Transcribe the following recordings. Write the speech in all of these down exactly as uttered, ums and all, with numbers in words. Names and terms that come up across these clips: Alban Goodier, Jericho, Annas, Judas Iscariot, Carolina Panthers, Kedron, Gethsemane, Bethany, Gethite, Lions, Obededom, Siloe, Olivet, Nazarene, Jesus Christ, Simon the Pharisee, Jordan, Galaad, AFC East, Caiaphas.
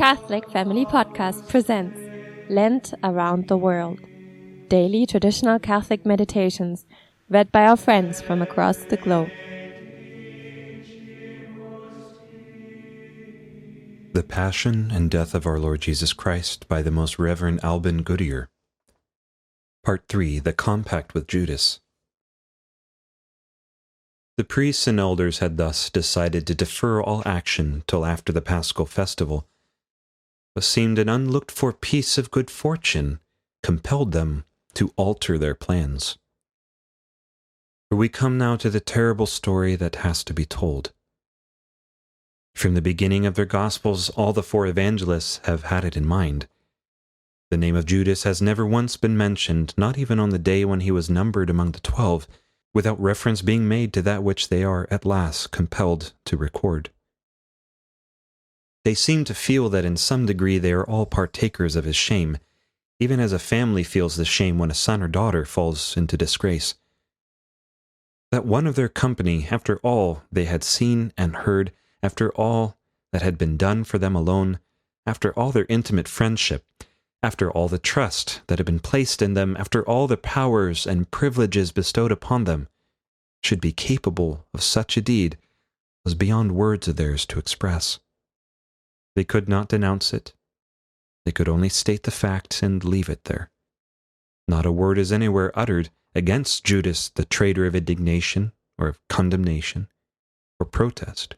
Catholic Family Podcast presents Lent Around the World, daily traditional Catholic meditations read by our friends from across the globe. The Passion and Death of Our Lord Jesus Christ by the Most Reverend Alban Goodier. Part three. The Compact with Judas. The priests and elders had thus decided to defer all action till after the Paschal festival. What seemed an unlooked-for piece of good fortune compelled them to alter their plans. For we come now to the terrible story that has to be told. From the beginning of their Gospels, all the four evangelists have had it in mind. The name of Judas has never once been mentioned, not even on the day when he was numbered among the twelve, without reference being made to that which they are at last compelled to record. They seem to feel that in some degree they are all partakers of his shame, even as a family feels the shame when a son or daughter falls into disgrace. That one of their company, after all they had seen and heard, after all that had been done for them alone, after all their intimate friendship, after all the trust that had been placed in them, after all the powers and privileges bestowed upon them, should be capable of such a deed was beyond words of theirs to express. They could not denounce it. They could only state the fact and leave it there. Not a word is anywhere uttered against Judas, the traitor, of indignation or of condemnation or protest.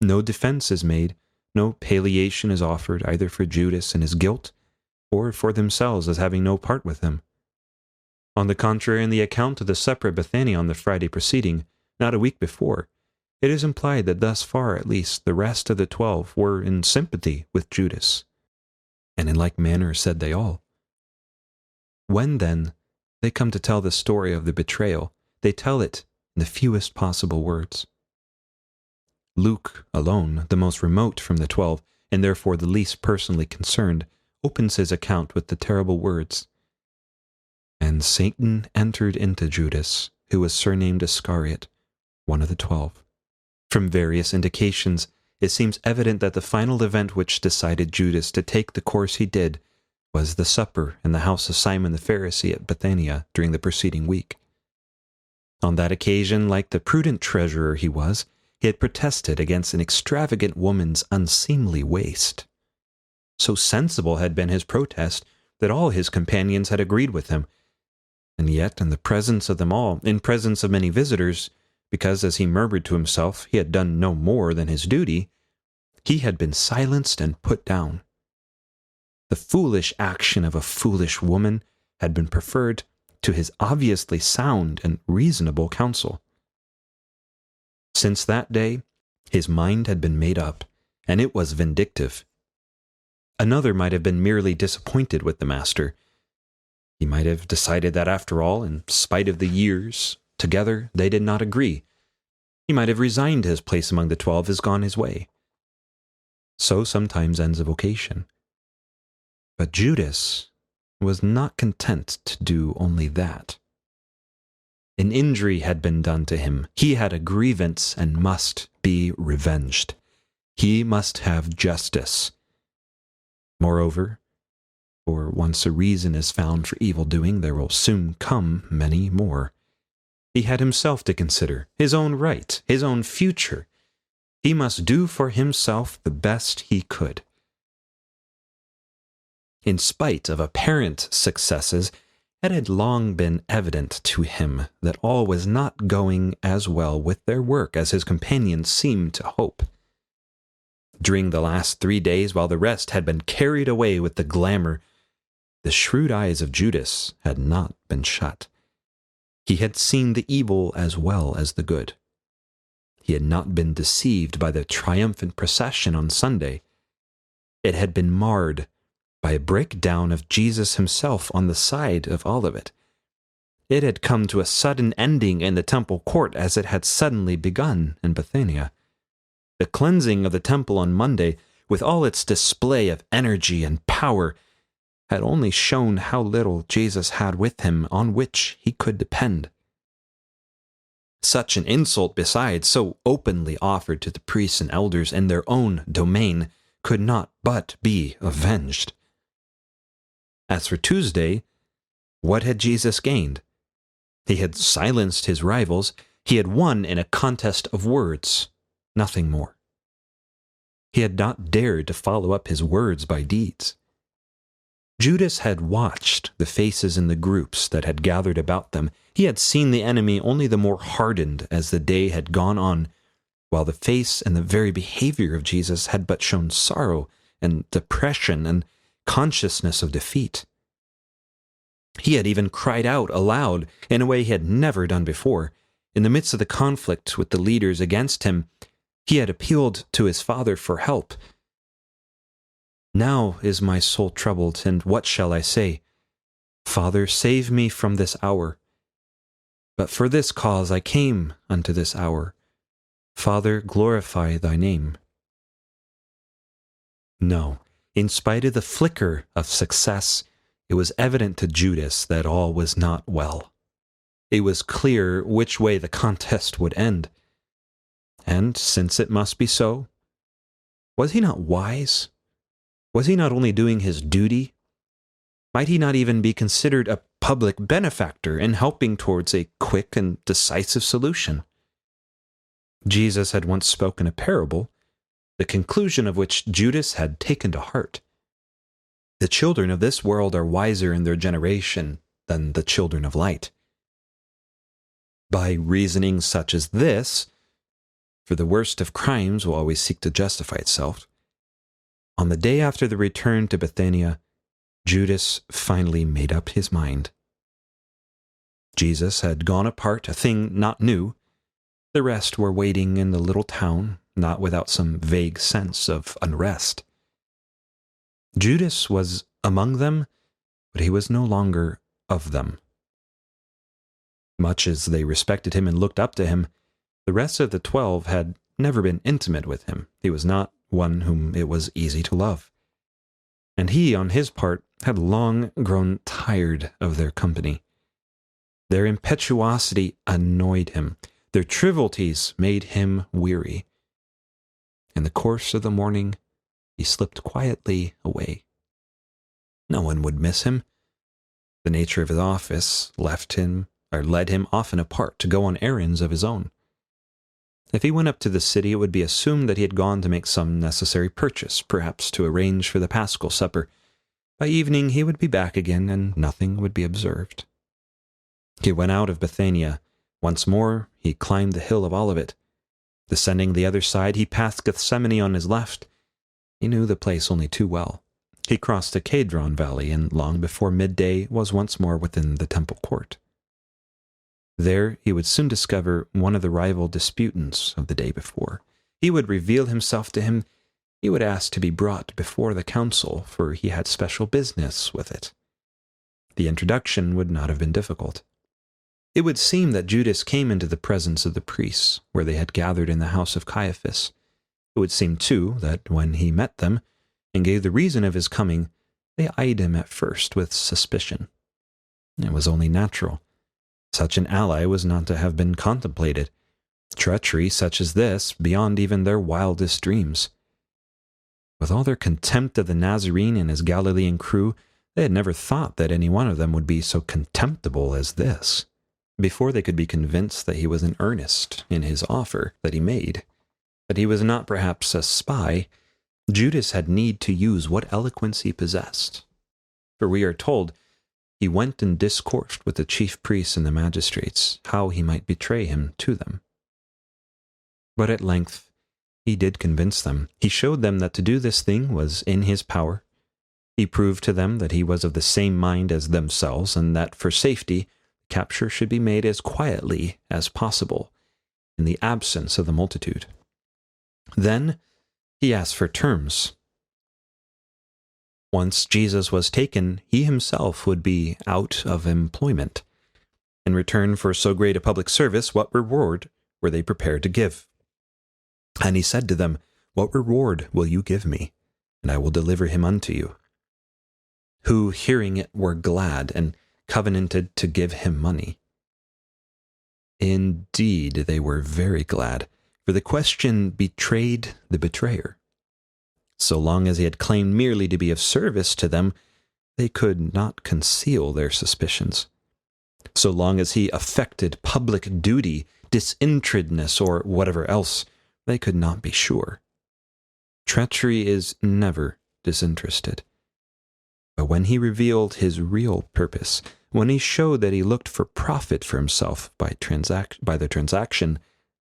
No defense is made, no palliation is offered either for Judas and his guilt or for themselves as having no part with him. On the contrary, in the account of the supper at Bethany on the Friday preceding, not a week before, it is implied that thus far at least the rest of the twelve were in sympathy with Judas, and in like manner said they all. When, then, they come to tell the story of the betrayal, they tell it in the fewest possible words. Luke alone, the most remote from the twelve, and therefore the least personally concerned, opens his account with the terrible words, "And Satan entered into Judas, who was surnamed Iscariot, one of the twelve." From various indications, it seems evident that the final event which decided Judas to take the course he did was the supper in the house of Simon the Pharisee at Bethania during the preceding week. On that occasion, like the prudent treasurer he was, he had protested against an extravagant woman's unseemly waste. So sensible had been his protest that all his companions had agreed with him, and yet in the presence of them all, in presence of many visitors, because, as he murmured to himself, he had done no more than his duty, he had been silenced and put down. The foolish action of a foolish woman had been preferred to his obviously sound and reasonable counsel. Since that day, his mind had been made up, and it was vindictive. Another might have been merely disappointed with the master. He might have decided that, after all, in spite of the years together, they did not agree. He might have resigned his place among the twelve, has gone his way. So sometimes ends a vocation. But Judas was not content to do only that. An injury had been done to him. He had a grievance and must be revenged. He must have justice. Moreover, for once a reason is found for evil doing, there will soon come many more. He had himself to consider, his own right, his own future. He must do for himself the best he could. In spite of apparent successes, it had long been evident to him that all was not going as well with their work as his companions seemed to hope. During the last three days, while the rest had been carried away with the glamour, the shrewd eyes of Judas had not been shut. He had seen the evil as well as the good. He had not been deceived by the triumphant procession on Sunday. It had been marred by a breakdown of Jesus himself on the side of Olivet. It had come to a sudden ending in the temple court as it had suddenly begun in Bethania. The cleansing of the temple on Monday, with all its display of energy and power, had only shown how little Jesus had with him on which he could depend. Such an insult, besides, so openly offered to the priests and elders in their own domain, could not but be avenged. As for Tuesday, what had Jesus gained? He had silenced his rivals. He had won in a contest of words, nothing more. He had not dared to follow up his words by deeds. Judas had watched the faces in the groups that had gathered about them. He had seen the enemy only the more hardened as the day had gone on, while the face and the very behavior of Jesus had but shown sorrow and depression and consciousness of defeat. He had even cried out aloud in a way he had never done before. In the midst of the conflict with the leaders against him, he had appealed to his Father for help. Now is my soul troubled, and what shall I say? Father, save me from this hour. But for this cause I came unto this hour. Father, glorify thy name. No, in spite of the flicker of success, it was evident to Judas that all was not well. It was clear which way the contest would end. And since it must be so, was he not wise? Was he not only doing his duty? Might he not even be considered a public benefactor in helping towards a quick and decisive solution? Jesus had once spoken a parable, the conclusion of which Judas had taken to heart. The children of this world are wiser in their generation than the children of light. By reasoning such as this, for the worst of crimes will always seek to justify itself, on the day after the return to Bethania, Judas finally made up his mind. Jesus had gone apart, a thing not new. The rest were waiting in the little town, not without some vague sense of unrest. Judas was among them, but he was no longer of them. Much as they respected him and looked up to him, the rest of the twelve had never been intimate with him. He was not one whom it was easy to love. And he, on his part, had long grown tired of their company. Their impetuosity annoyed him. Their trivialities made him weary. In the course of the morning, he slipped quietly away. No one would miss him. The nature of his office left him, or led him often apart to go on errands of his own. If he went up to the city, it would be assumed that he had gone to make some necessary purchase, perhaps to arrange for the Paschal supper. By evening he would be back again, and nothing would be observed. He went out of Bethania. Once more he climbed the hill of Olivet. Descending the other side, he passed Gethsemane on his left. He knew the place only too well. He crossed the Kedron valley, and long before midday was once more within the temple court. There he would soon discover one of the rival disputants of the day before. He would reveal himself to him. He would ask to be brought before the council, for he had special business with it. The introduction would not have been difficult. It would seem that Judas came into the presence of the priests, where they had gathered in the house of Caiaphas. It would seem, too, that when he met them and gave the reason of his coming, they eyed him at first with suspicion. It was only natural. Such an ally was not to have been contemplated. Treachery such as this, beyond even their wildest dreams. With all their contempt of the Nazarene and his Galilean crew, they had never thought that any one of them would be so contemptible as this, before they could be convinced that he was in earnest in his offer that he made. That he was not perhaps a spy, Judas had need to use what eloquence he possessed. For we are told, he went and discoursed with the chief priests and the magistrates how he might betray him to them. But at length he did convince them. He showed them that to do this thing was in his power. He proved to them that he was of the same mind as themselves, and that for safety, capture should be made as quietly as possible, in the absence of the multitude. Then he asked for terms. Once Jesus was taken, he himself would be out of employment. In return for so great a public service, what reward were they prepared to give? And he said to them, What reward will you give me? And I will deliver him unto you. Who, hearing it, were glad, and covenanted to give him money. Indeed, they were very glad, for the question betrayed the betrayer. so long as he had claimed merely to be of service to them, they could not conceal their suspicions. So long as he affected public duty, disinterestedness, or whatever else, they could not be sure. Treachery is never disinterested. But when he revealed his real purpose, when he showed that he looked for profit for himself by, transac- by the transaction,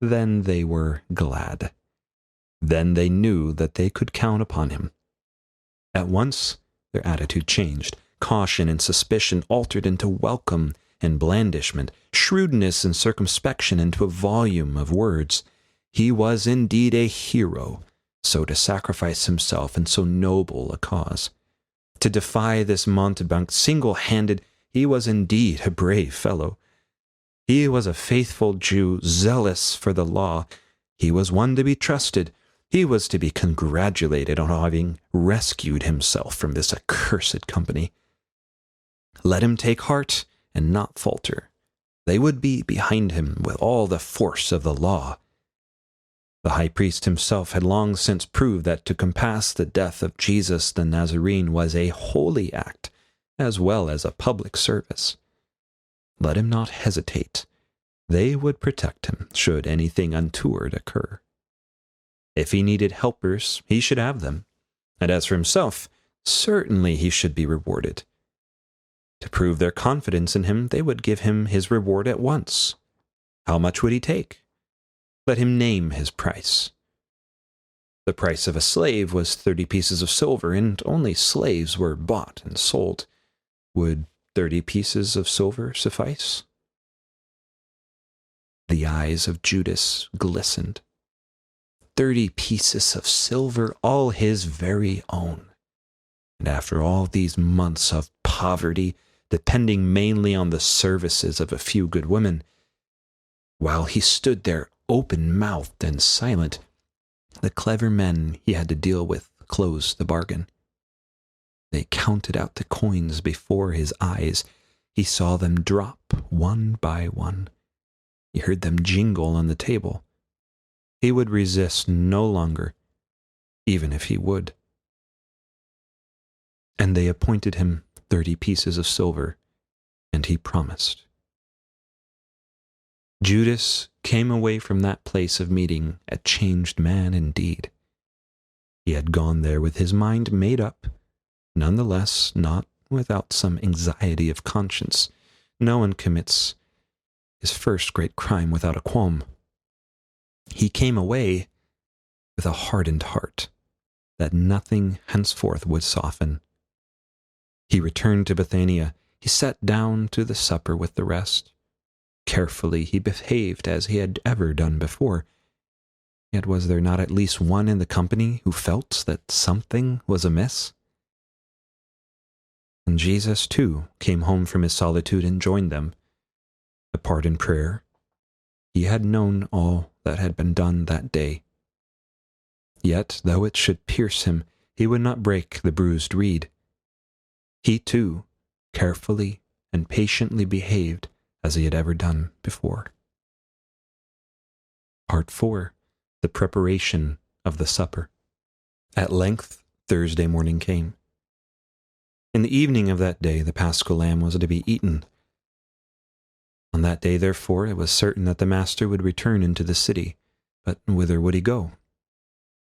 then they were glad. Then they knew that they could count upon him. At once their attitude changed. Caution and suspicion altered into welcome and blandishment, shrewdness and circumspection into a volume of words. He was indeed a hero, so to sacrifice himself in so noble a cause. To defy this mountebank single-handed, he was indeed a brave fellow. He was a faithful Jew, zealous for the law. He was one to be trusted. He was to be congratulated on having rescued himself from this accursed company. Let him take heart and not falter. They would be behind him with all the force of the law. The high priest himself had long since proved that to compass the death of Jesus the Nazarene was a holy act, as well as a public service. Let him not hesitate. They would protect him should anything untoward occur. If he needed helpers, he should have them. And as for himself, certainly he should be rewarded. To prove their confidence in him, they would give him his reward at once. How much would he take? Let him name his price. The price of a slave was thirty pieces of silver, and only slaves were bought and sold. Would thirty pieces of silver suffice? The eyes of Judas glistened. Thirty pieces of silver, all his very own. And after all these months of poverty, depending mainly on the services of a few good women, while he stood there open-mouthed and silent, the clever men he had to deal with closed the bargain. They counted out the coins before his eyes. He saw them drop one by one. He heard them jingle on the table. He would resist no longer, even if he would. And they appointed him thirty pieces of silver, and he promised. Judas came away from that place of meeting a changed man indeed. He had gone there with his mind made up, nonetheless not without some anxiety of conscience. No one commits his first great crime without a qualm. He came away with a hardened heart that nothing henceforth would soften. He returned to Bethania. He sat down to the supper with the rest. Carefully he behaved as he had ever done before. Yet was there not at least one in the company who felt that something was amiss? And Jesus, too, came home from his solitude and joined them. Apart in prayer, he had known all that had been done that day. Yet, though it should pierce him, he would not break the bruised reed. He, too, carefully and patiently behaved as he had ever done before. Part four. The Preparation of the Supper. At length, Thursday morning came. In the evening of that day, the Paschal Lamb was to be eaten. On that day, therefore, it was certain that the Master would return into the city, but whither would he go?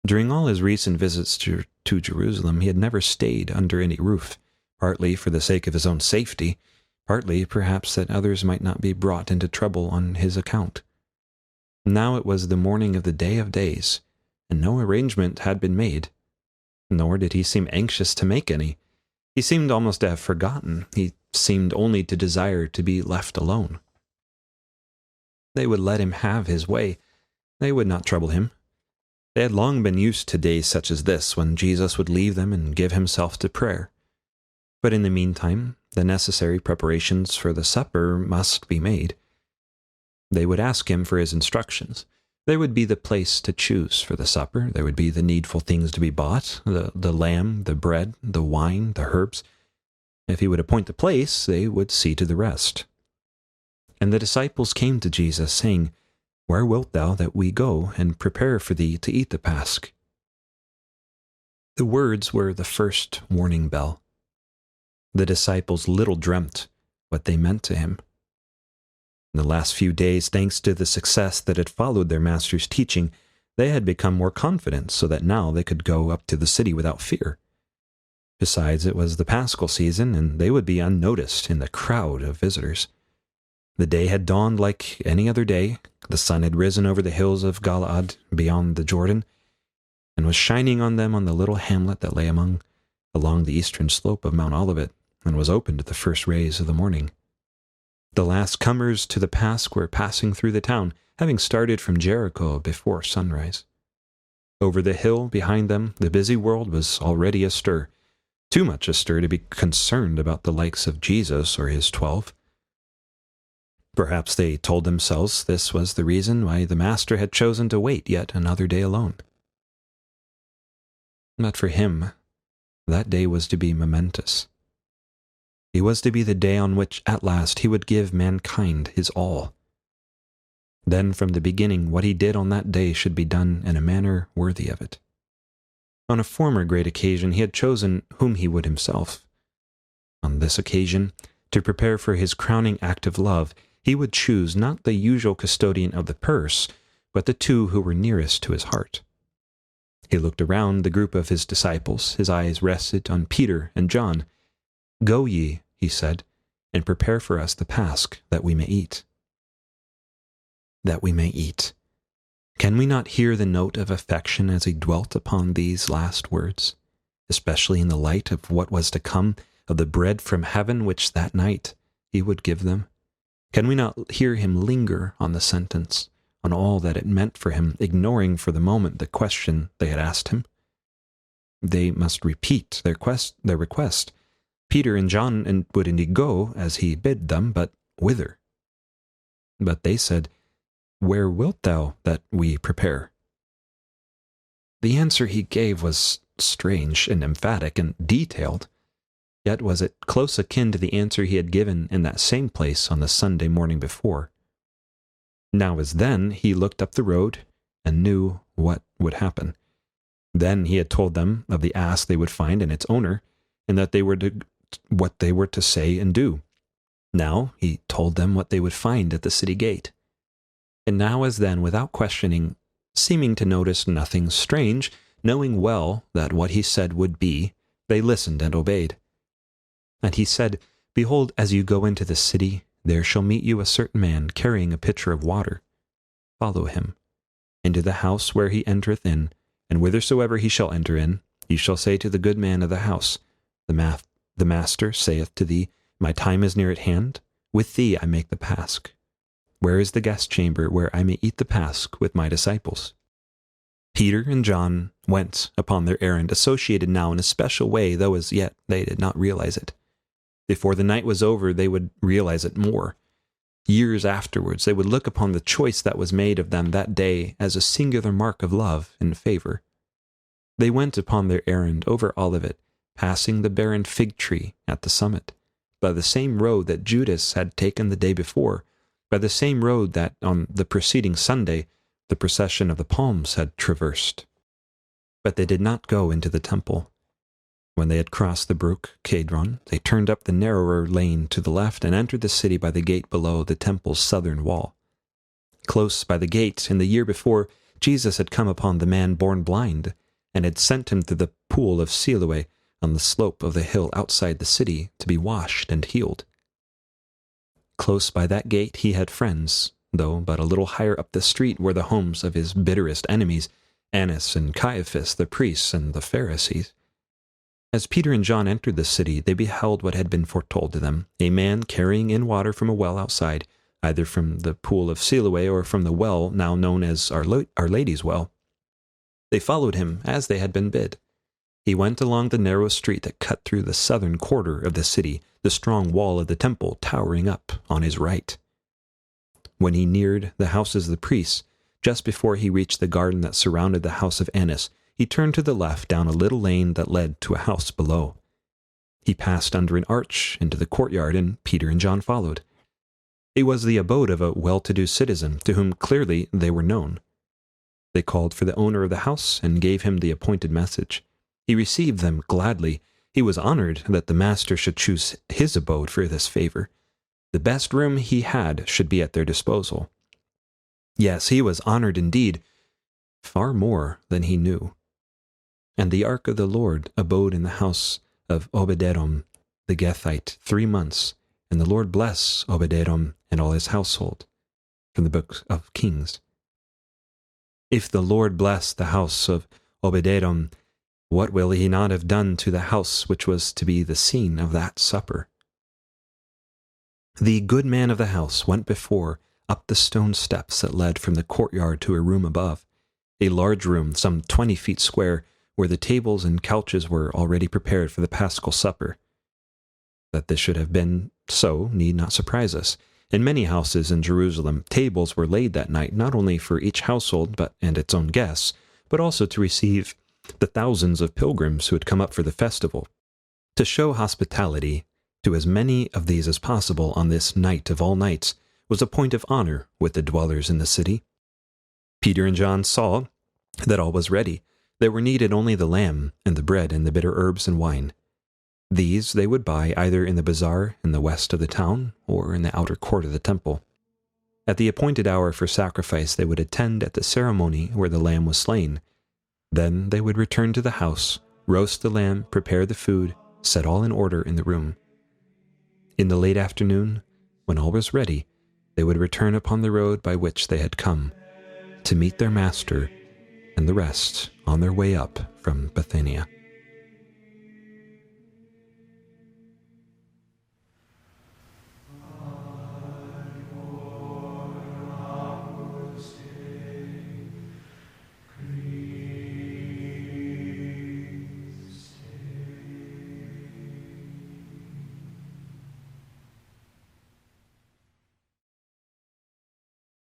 During all his recent visits to, to Jerusalem, he had never stayed under any roof, partly for the sake of his own safety, partly, perhaps, that others might not be brought into trouble on his account. Now it was the morning of the day of days, and no arrangement had been made, nor did he seem anxious to make any. He seemed almost to have forgotten. He seemed only to desire to be left alone. They would let him have his way. They would not trouble him. They had long been used to days such as this, when Jesus would leave them and give himself to prayer. But in the meantime, the necessary preparations for the supper must be made. They would ask him for his instructions. There would be the place to choose for the supper. There would be the needful things to be bought, the, the lamb, the bread, the wine, the herbs. If he would appoint the place, they would see to the rest. And the disciples came to Jesus, saying, "Where wilt thou that we go and prepare for thee to eat the Pasch?" The words were the first warning bell. The disciples little dreamt what they meant to him. In the last few days, thanks to the success that had followed their master's teaching, they had become more confident so that now they could go up to the city without fear. Besides, it was the Paschal season, and they would be unnoticed in the crowd of visitors. The day had dawned like any other day. The sun had risen over the hills of Galaad beyond the Jordan, and was shining on them on the little hamlet that lay among along the eastern slope of Mount Olivet, and was open to the first rays of the morning. The last comers to the Pasch were passing through the town, having started from Jericho before sunrise. Over the hill behind them, the busy world was already astir, too much astir to be concerned about the likes of Jesus or his twelve. Perhaps they told themselves this was the reason why the Master had chosen to wait yet another day alone. But for him, that day was to be momentous. It was to be the day on which, at last, he would give mankind his all. Then, from the beginning, what he did on that day should be done in a manner worthy of it. On a former great occasion, he had chosen whom he would himself. On this occasion, to prepare for his crowning act of love, he would choose not the usual custodian of the purse, but the two who were nearest to his heart. He looked around the group of his disciples. His eyes rested on Peter and John. "Go ye," he said, "and prepare for us the Pasch, that we may eat." That we may eat. Can we not hear the note of affection as he dwelt upon these last words, especially in the light of what was to come, of the bread from heaven which that night he would give them? Can we not hear him linger on the sentence, on all that it meant for him, ignoring for the moment the question they had asked him? They must repeat their quest, their request. Peter and John would indeed go, as he bid them, but whither? But they said, "Where wilt thou that we prepare?" The answer he gave was strange and emphatic and detailed, yet was it close akin to the answer he had given in that same place on the Sunday morning before. Now as then, he looked up the road and knew what would happen. Then he had told them of the ass they would find and its owner, and that they were to what they were to say and do. Now he told them what they would find at the city gate. And now as then, without questioning, seeming to notice nothing strange, knowing well that what he said would be, they listened and obeyed. And he said, "Behold, as you go into the city, there shall meet you a certain man carrying a pitcher of water. Follow him into the house where he entereth in, and whithersoever he shall enter in, you shall say to the good man of the house, The, ma- the Master saith to thee, My time is near at hand. With thee I make the Pasch. Where is the guest chamber where I may eat the Pasch with my disciples?" Peter and John went upon their errand, associated now in a special way, though as yet they did not realize it. Before the night was over, they would realize it more. Years afterwards, they would look upon the choice that was made of them that day as a singular mark of love and favor. They went upon their errand over Olivet, passing the barren fig tree at the summit, by the same road that Judas had taken the day before, by the same road that, on the preceding Sunday, the procession of the palms had traversed. But they did not go into the temple. When they had crossed the brook Kedron, they turned up the narrower lane to the left and entered the city by the gate below the temple's southern wall. Close by the gate, in the year before, Jesus had come upon the man born blind, and had sent him to the pool of Siloe, on the slope of the hill outside the city, to be washed and healed. Close by that gate he had friends, though but a little higher up the street were the homes of his bitterest enemies, Annas and Caiaphas, the priests and the Pharisees. As Peter and John entered the city, they beheld what had been foretold to them, a man carrying in water from a well outside, either from the pool of Siloe or from the well now known as Our, Lo- Our Lady's Well. They followed him as they had been bid. He went along the narrow street that cut through the southern quarter of the city, the strong wall of the temple towering up on his right. When he neared the houses of the priests, just before he reached the garden that surrounded the house of Annas, he turned to the left down a little lane that led to a house below. He passed under an arch into the courtyard, and Peter and John followed. It was the abode of a well-to-do citizen, to whom clearly they were known. They called for the owner of the house and gave him the appointed message. He received them gladly. He was honored that the master should choose his abode for this favor. The best room he had should be at their disposal. Yes, he was honored indeed, far more than he knew. And the ark of the Lord abode in the house of Obededom the Gethite three months, and the Lord bless Obededom and all his household. From the book of Kings. If the Lord bless the house of Obededom, what will he not have done to the house which was to be the scene of that supper? The good man of the house went before up the stone steps that led from the courtyard to a room above, a large room some twenty feet square, where the tables and couches were already prepared for the Paschal supper. That this should have been so need not surprise us. In many houses in Jerusalem, tables were laid that night, not only for each household but and its own guests, but also to receive the thousands of pilgrims who had come up for the festival. To show hospitality to as many of these as possible on this night of all nights was a point of honor with the dwellers in the city. Peter and John saw that all was ready. There were needed only the lamb and the bread and the bitter herbs and wine. These they would buy either in the bazaar in the west of the town or in the outer court of the temple. At the appointed hour for sacrifice they would attend at the ceremony where the lamb was slain. Then they would return to the house, roast the lamb, prepare the food, set all in order in the room. In the late afternoon, when all was ready, they would return upon the road by which they had come, to meet their master and the rest on their way up from Bethany.